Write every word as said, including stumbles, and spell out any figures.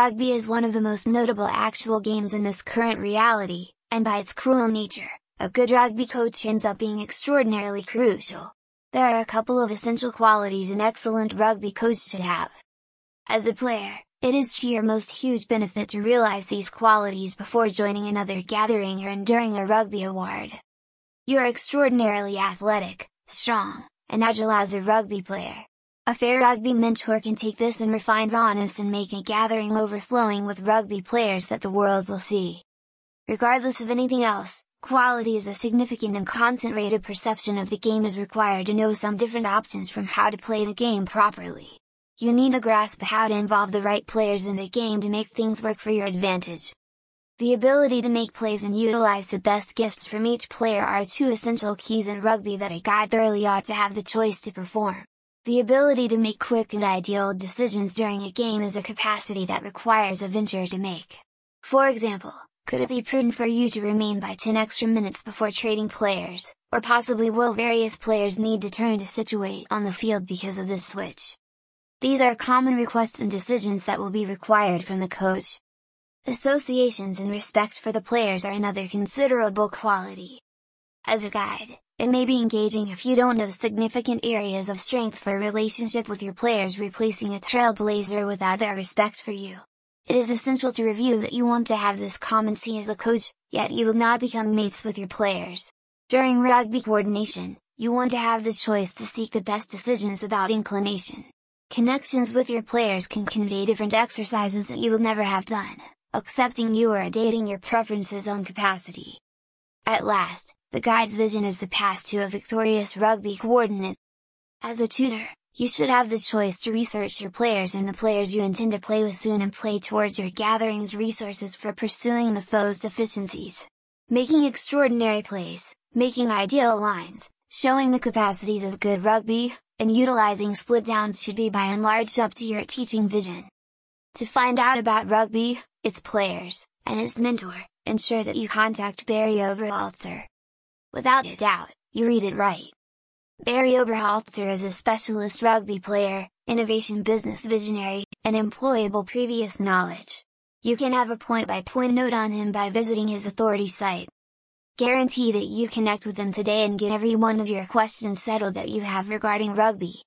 Rugby is one of the most notable actual games in this current reality, and by its cruel nature, a good rugby coach ends up being extraordinarily crucial. There are a couple of essential qualities an excellent rugby coach should have. As a player, it is to your most huge benefit to realize these qualities before joining another gathering or enduring a rugby award. You're extraordinarily athletic, strong, and agile as a rugby player. A fair rugby mentor can take this and refine rawness and make a gathering overflowing with rugby players that the world will see. Regardless of anything else, quality is a significant and constant rate of perception of the game is required to know some different options from how to play the game properly. You need to grasp how to involve the right players in the game to make things work for your advantage. The ability to make plays and utilize the best gifts from each player are two essential keys in rugby that a guy thoroughly ought to have the choice to perform. The ability to make quick and ideal decisions during a game is a capacity that requires a venture to make. For example, could it be prudent for you to remain by ten extra minutes before trading players, or possibly will various players need to turn to situate on the field because of this switch? These are common requests and decisions that will be required from the coach. Associations and respect for the players are another considerable quality. As a guide, it may be engaging if you don't know the significant areas of strength for a relationship with your players, replacing a trailblazer without their respect for you. It is essential to review that you want to have this competency as a coach, yet you will not become mates with your players. During rugby coordination, you want to have the choice to seek the best decisions without inclination. Connections with your players can convey different exercises that you will never have done, accepting you or dating your preferences on capacity. At last, the guide's vision is the path to a victorious rugby coordinate. As a tutor, you should have the choice to research your players and the players you intend to play with soon and play towards your gatherings resources for pursuing the foe's deficiencies. Making extraordinary plays, making ideal lines, showing the capacities of good rugby, and utilizing split downs should be by and large up to your teaching vision. To find out about rugby, its players, and its mentor, ensure that you contact Barry Oberholzer. Without a doubt, you read it right. Barry Oberholzer is a specialist rugby player, innovation business visionary, and employable previous knowledge. You can have a point-by-point note on him by visiting his authority site. Guarantee that you connect with him today and get every one of your questions settled that you have regarding rugby.